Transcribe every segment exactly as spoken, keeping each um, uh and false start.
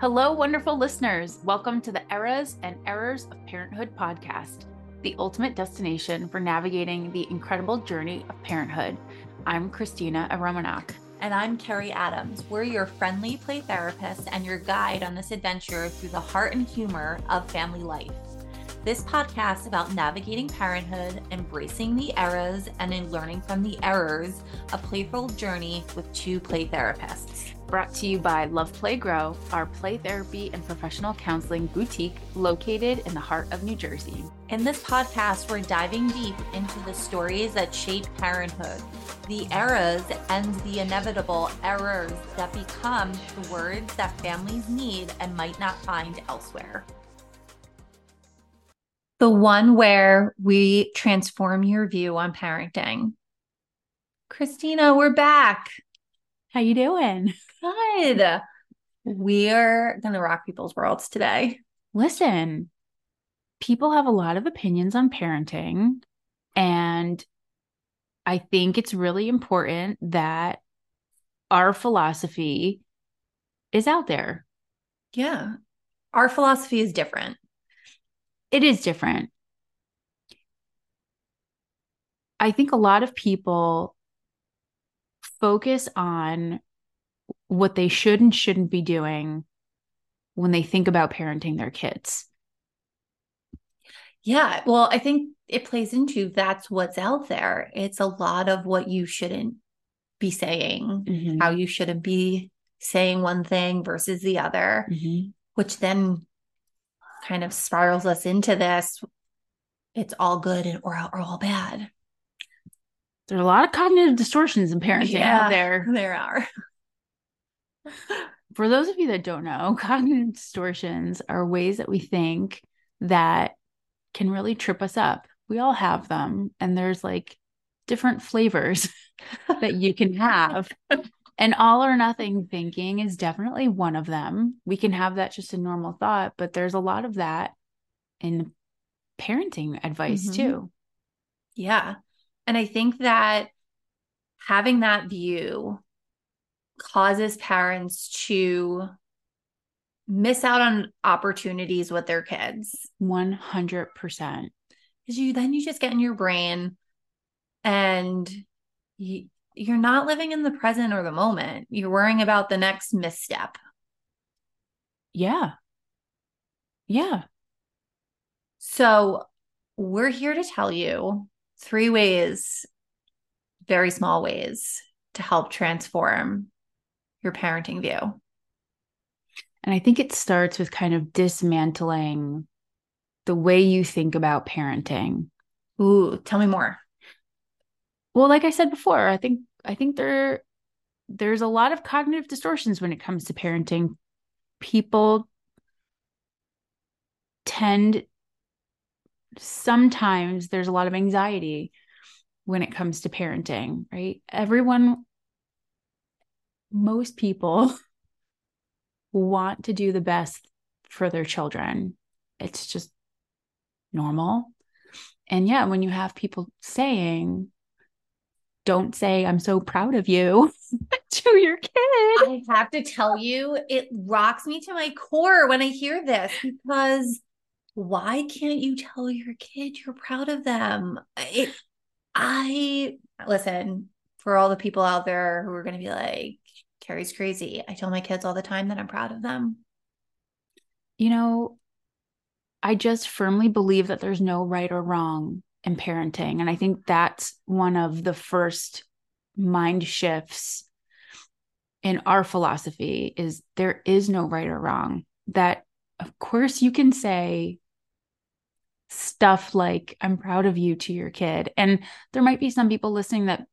Hello, wonderful listeners. Welcome to the Eras and Errors of Parenthood Podcast, the ultimate destination for navigating the incredible journey of parenthood. I'm Christina Aromanach. And I'm Kerry Adams. We're your friendly play therapist and your guide on this adventure through the heart and humor of family life. This podcast is about navigating parenthood, embracing the eras, and in learning from the errors, a playful journey with two play therapists. Brought to you by Love Play Grow, our play therapy and professional counseling boutique located in the heart of New Jersey. In this podcast, we're diving deep into the stories that shape parenthood, the eras and the inevitable errors that become the words that families need and might not find elsewhere. The one where we transform your view on parenting. Christina, we're back. How you doing? Good. We are going to rock people's worlds today. Listen, people have a lot of opinions on parenting, and I think it's really important that our philosophy is out there. Yeah. Our philosophy is different. It is different. I think a lot of people focus on what they should and shouldn't be doing when they think about parenting their kids. Yeah. Well, I think it plays into that's what's out there. It's a lot of what you shouldn't be saying, mm-hmm. how you shouldn't be saying one thing versus the other, mm-hmm. which then kind of spirals us into this. It's all good and or, or all bad. There are a lot of cognitive distortions in parenting yeah, out there. There are. For those of you that don't know, cognitive distortions are ways that we think that can really trip us up. We all have them. And there's like different flavors that you can have. And all or nothing thinking is definitely one of them. We can have that just a normal thought, but there's a lot of that in parenting advice mm-hmm. too. Yeah. And I think that having that view causes parents to miss out on opportunities with their kids. one hundred percent. Because you, then you just get in your brain and you, you're not living in the present or the moment. You're worrying about the next misstep. Yeah. Yeah. So we're here to tell you three ways, very small ways, to help transform your parenting view. And I think it starts with kind of dismantling the way you think about parenting. Ooh, tell me more. Well, like I said before, I think I think there there's a lot of cognitive distortions when it comes to parenting. People tend sometimes there's a lot of anxiety when it comes to parenting, right? Everyone, most people want to do the best for their children. It's just normal. And yeah, when you have people saying, don't say I'm so proud of you to your kid. I have to tell you, it rocks me to my core when I hear this, because why can't you tell your kid you're proud of them? It, I, listen, for all the people out there who are going to be like, Carrie's crazy. I tell my kids all the time that I'm proud of them. You know, I just firmly believe that there's no right or wrong in parenting. And I think that's one of the first mind shifts in our philosophy is there is no right or wrong. That, of course, you can say stuff like, I'm proud of you to your kid. And there might be some people listening that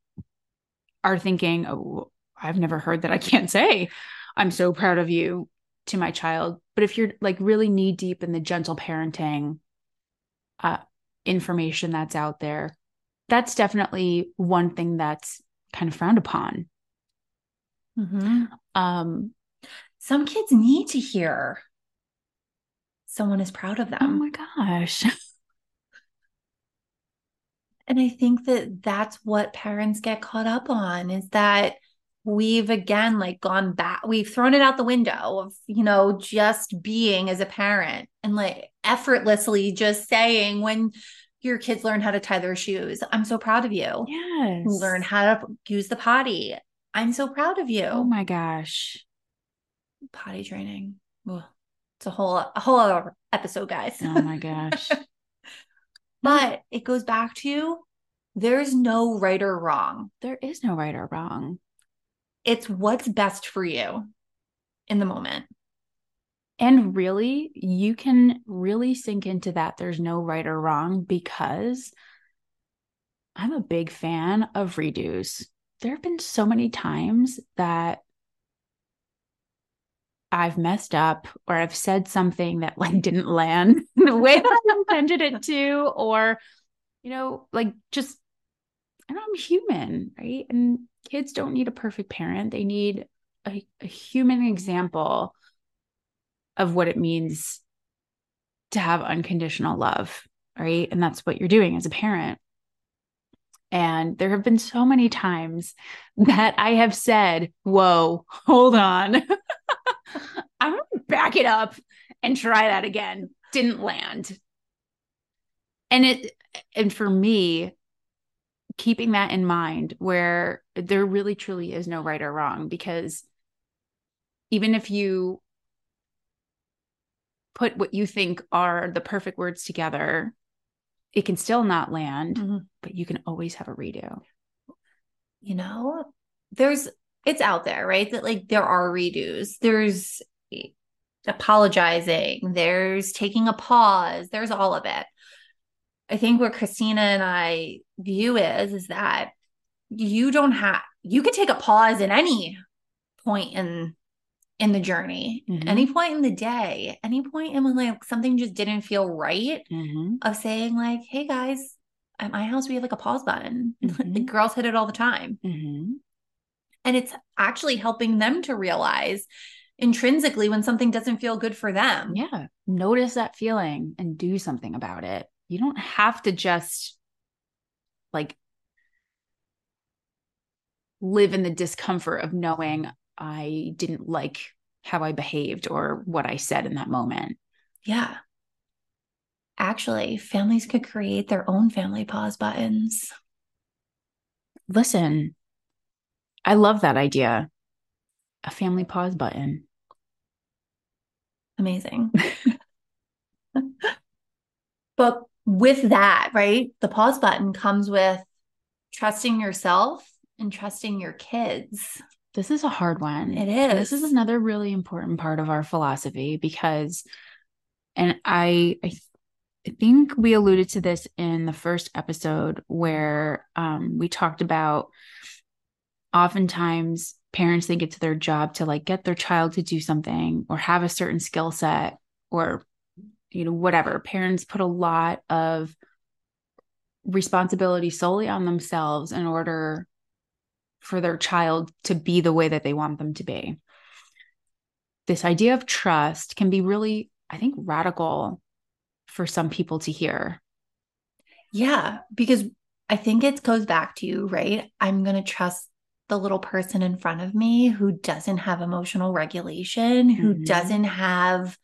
are thinking, oh, I've never heard that I can't say I'm so proud of you to my child. But if you're like really knee deep in the gentle parenting uh, information that's out there, that's definitely one thing that's kind of frowned upon. Mm-hmm. Um, some kids need to hear someone is proud of them. Oh my gosh. And I think that that's what parents get caught up on, is that we've again, like gone back, we've thrown it out the window of, you know, just being as a parent and like effortlessly just saying when your kids learn how to tie their shoes, I'm so proud of you. Yes. Learn how to use the potty. I'm so proud of you. Oh my gosh. Potty training. Ugh. It's a whole, a whole other episode, guys. Oh my gosh. But it goes back to, there's no right or wrong. There is no right or wrong. It's what's best for you in the moment. And really, you can really sink into that. There's no right or wrong, because I'm a big fan of redos. There have been so many times that I've messed up, or I've said something that like didn't land the way that I intended it to, or, you know, like just, I know I'm human, right? And kids don't need a perfect parent. They need a, a human example of what it means to have unconditional love, right? And that's what you're doing as a parent. And there have been so many times that I have said, whoa, hold on. I'm going to back it up and try that again. Didn't land. And it, and for me, keeping that in mind, where there really truly is no right or wrong, because even if you put what you think are the perfect words together, it can still not land, mm-hmm. but you can always have a redo. You know, there's, it's out there, right? That like there are redos, there's apologizing, there's taking a pause, there's all of it. I think what Christina and I view is, is that you don't have, you can take a pause at any point in, in the journey, mm-hmm. any point in the day, any point in when like something just didn't feel right, mm-hmm. of saying like, hey guys, at my house, we have like a pause button. Mm-hmm. The girls hit it all the time. Mm-hmm. And it's actually helping them to realize intrinsically when something doesn't feel good for them. Yeah. Notice that feeling and do something about it. You don't have to just like live in the discomfort of knowing I didn't like how I behaved or what I said in that moment. Yeah. Actually, families could create their own family pause buttons. Listen, I love that idea. A family pause button. Amazing. But with that, right, the pause button comes with trusting yourself and trusting your kids. This is a hard one. It is. This is another really important part of our philosophy, because, and I, I think we alluded to this in the first episode where um, we talked about oftentimes parents think it's their job to like get their child to do something or have a certain skill set or, you know, whatever. Parents put a lot of responsibility solely on themselves in order for their child to be the way that they want them to be. This idea of trust can be really, I think, radical for some people to hear. Yeah, because I think it goes back to you, right? I'm going to trust the little person in front of me who doesn't have emotional regulation, who mm-hmm. doesn't have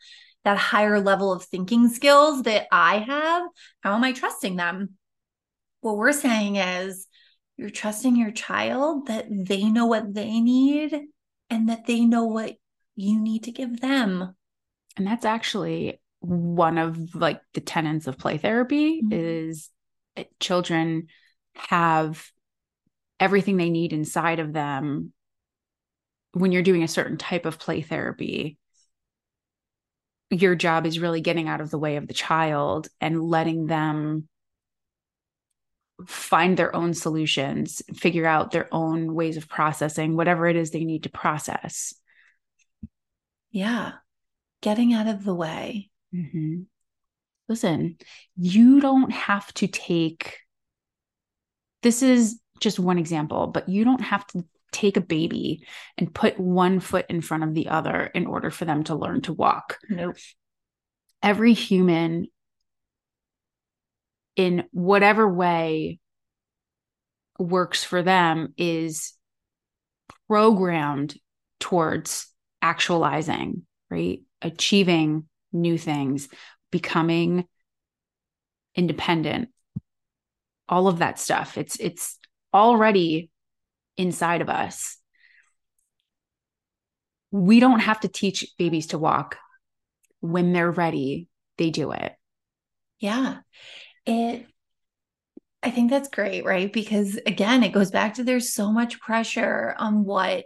that higher level of thinking skills that I have. How am I trusting them? What we're saying is you're trusting your child that they know what they need and that they know what you need to give them. And that's actually one of like the tenets of play therapy, mm-hmm. is children have everything they need inside of them when you're doing a certain type of play therapy. Your job is really getting out of the way of the child and letting them find their own solutions, figure out their own ways of processing whatever it is they need to process. Yeah. Getting out of the way. Mm-hmm. Listen, you don't have to take, this is just one example, but you don't have to take a baby and put one foot in front of the other in order for them to learn to walk. Nope. Every human, in whatever way works for them, is programmed towards actualizing, right? Achieving new things, becoming independent, all of that stuff. It's, it's already inside of us. We don't have to teach babies to walk. When they're ready, they do it. Yeah. It, I think that's great, right? Because again, it goes back to there's so much pressure on what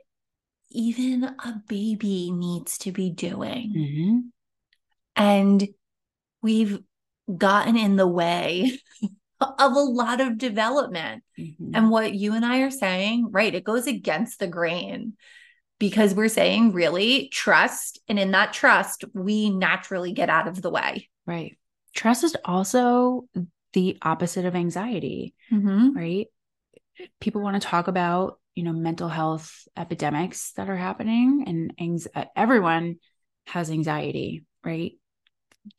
even a baby needs to be doing. Mm-hmm. And we've gotten in the way of a lot of development. Mm-hmm. And what you and I are saying, right, it goes against the grain because we're saying really trust. And in that trust, we naturally get out of the way. Right. Trust is also the opposite of anxiety, mm-hmm. right? People want to talk about, you know, mental health epidemics that are happening, and ang- everyone has anxiety, right?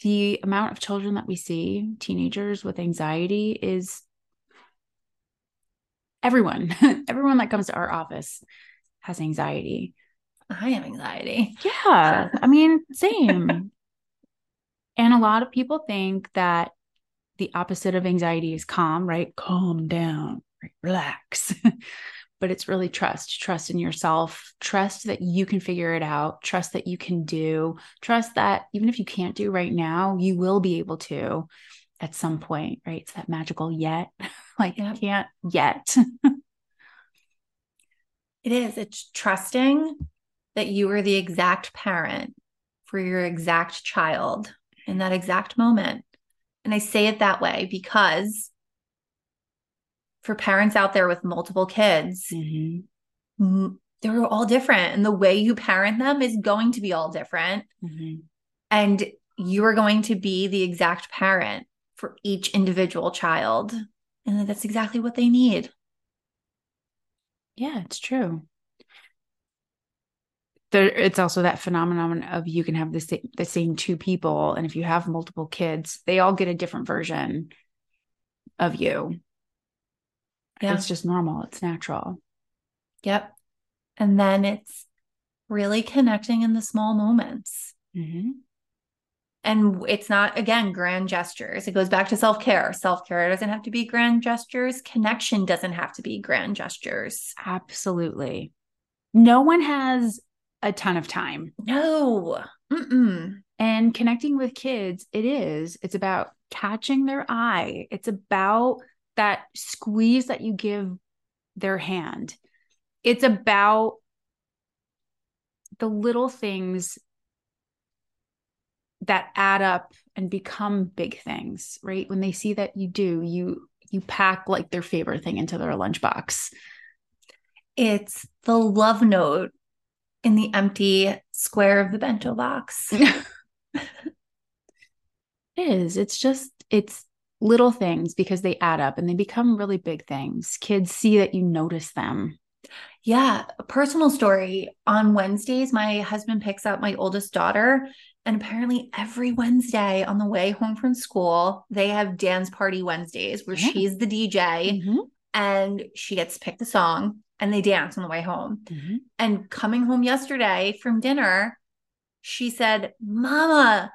The amount of children that we see, teenagers with anxiety, is everyone, everyone that comes to our office has anxiety. I have anxiety. Yeah. I mean, same. And a lot of people think that the opposite of anxiety is calm, right? Calm down, right? Relax. But it's really trust, trust in yourself, trust that you can figure it out, trust that you can do, trust that even if you can't do right now, you will be able to at some point, right? It's that magical yet, like yeah. can't yet. It is. It's trusting that you are the exact parent for your exact child in that exact moment. And I say it that way because for parents out there with multiple kids, mm-hmm. they're all different. And the way you parent them is going to be all different. Mm-hmm. And you are going to be the exact parent for each individual child. And that's exactly what they need. Yeah, it's true. There, it's also that phenomenon of you can have the, sa- the same two people. And if you have multiple kids, they all get a different version of you. Yeah. It's just normal. It's natural. Yep. And then it's really connecting in the small moments. Mm-hmm. And it's not, again, grand gestures. It goes back to self-care. Self-care doesn't have to be grand gestures. Connection doesn't have to be grand gestures. Absolutely. No one has a ton of time. No. Mm-mm. And connecting with kids, it is. It's about catching their eye. It's about that squeeze that you give their hand. It's about the little things that add up and become big things, right? When they see that you do, you, you pack like their favorite thing into their lunchbox. It's the love note in the empty square of the bento box. It is. It's just, it's little things because they add up and they become really big things. Kids see that you notice them. Yeah. A personal story. On Wednesdays, my husband picks up my oldest daughter, and apparently every Wednesday on the way home from school, they have dance party Wednesdays where yeah. she's the D J mm-hmm. and she gets to pick the song and they dance on the way home. Mm-hmm. And coming home yesterday from dinner, she said, "Mama,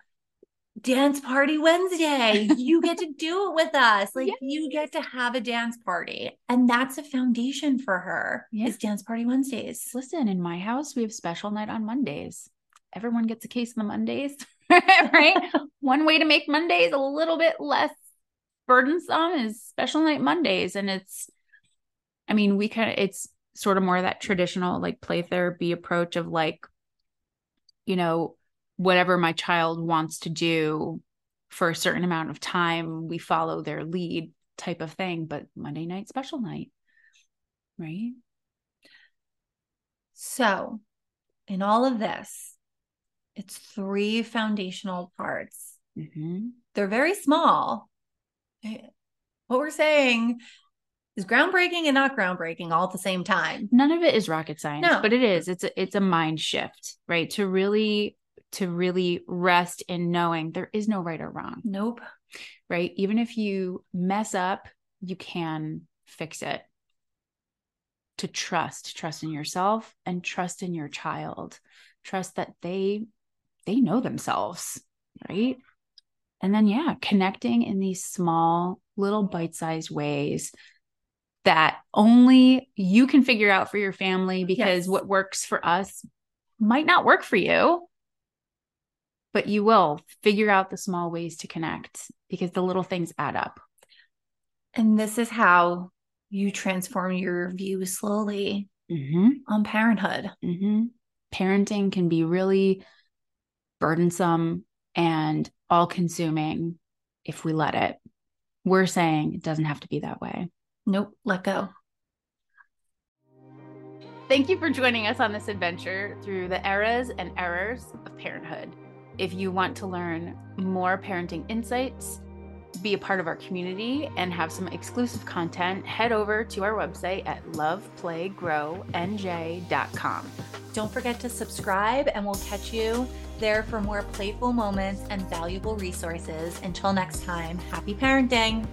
dance party Wednesday. You get to do it with us. Like yeah. you get to have a dance party." And that's a foundation for her yeah. is dance party Wednesdays. Listen, in my house, we have special night on Mondays. Everyone gets a case on the Mondays, right? One way to make Mondays a little bit less burdensome is special night Mondays. And it's, I mean, we kind of, it's sort of more that traditional like play therapy approach of like, you know, whatever my child wants to do for a certain amount of time, we follow their lead type of thing, but Monday night, special night, right? So in all of this, it's three foundational parts. Mm-hmm. They're very small. What we're saying is groundbreaking and not groundbreaking all at the same time. None of it is rocket science, no. but it is. It's a, it's a mind shift, right? To really... to really rest in knowing there is no right or wrong. Nope. Right? Even if you mess up, you can fix it. to trust, trust in yourself and trust in your child, trust that they, they know themselves, right? And then, yeah, connecting in these small little bite-sized ways that only you can figure out for your family, because yes. what works for us might not work for you, but you will figure out the small ways to connect, because the little things add up. And this is how you transform your view slowly mm-hmm. on parenthood. Mm-hmm. Parenting can be really burdensome and all-consuming if we let it. We're saying it doesn't have to be that way. Nope, let go. Thank you for joining us on this adventure through the eras and errors of parenthood. If you want to learn more parenting insights, be a part of our community, and have some exclusive content, head over to our website at love play grow n j dot com. Don't forget to subscribe, and we'll catch you there for more playful moments and valuable resources. Until next time, happy parenting.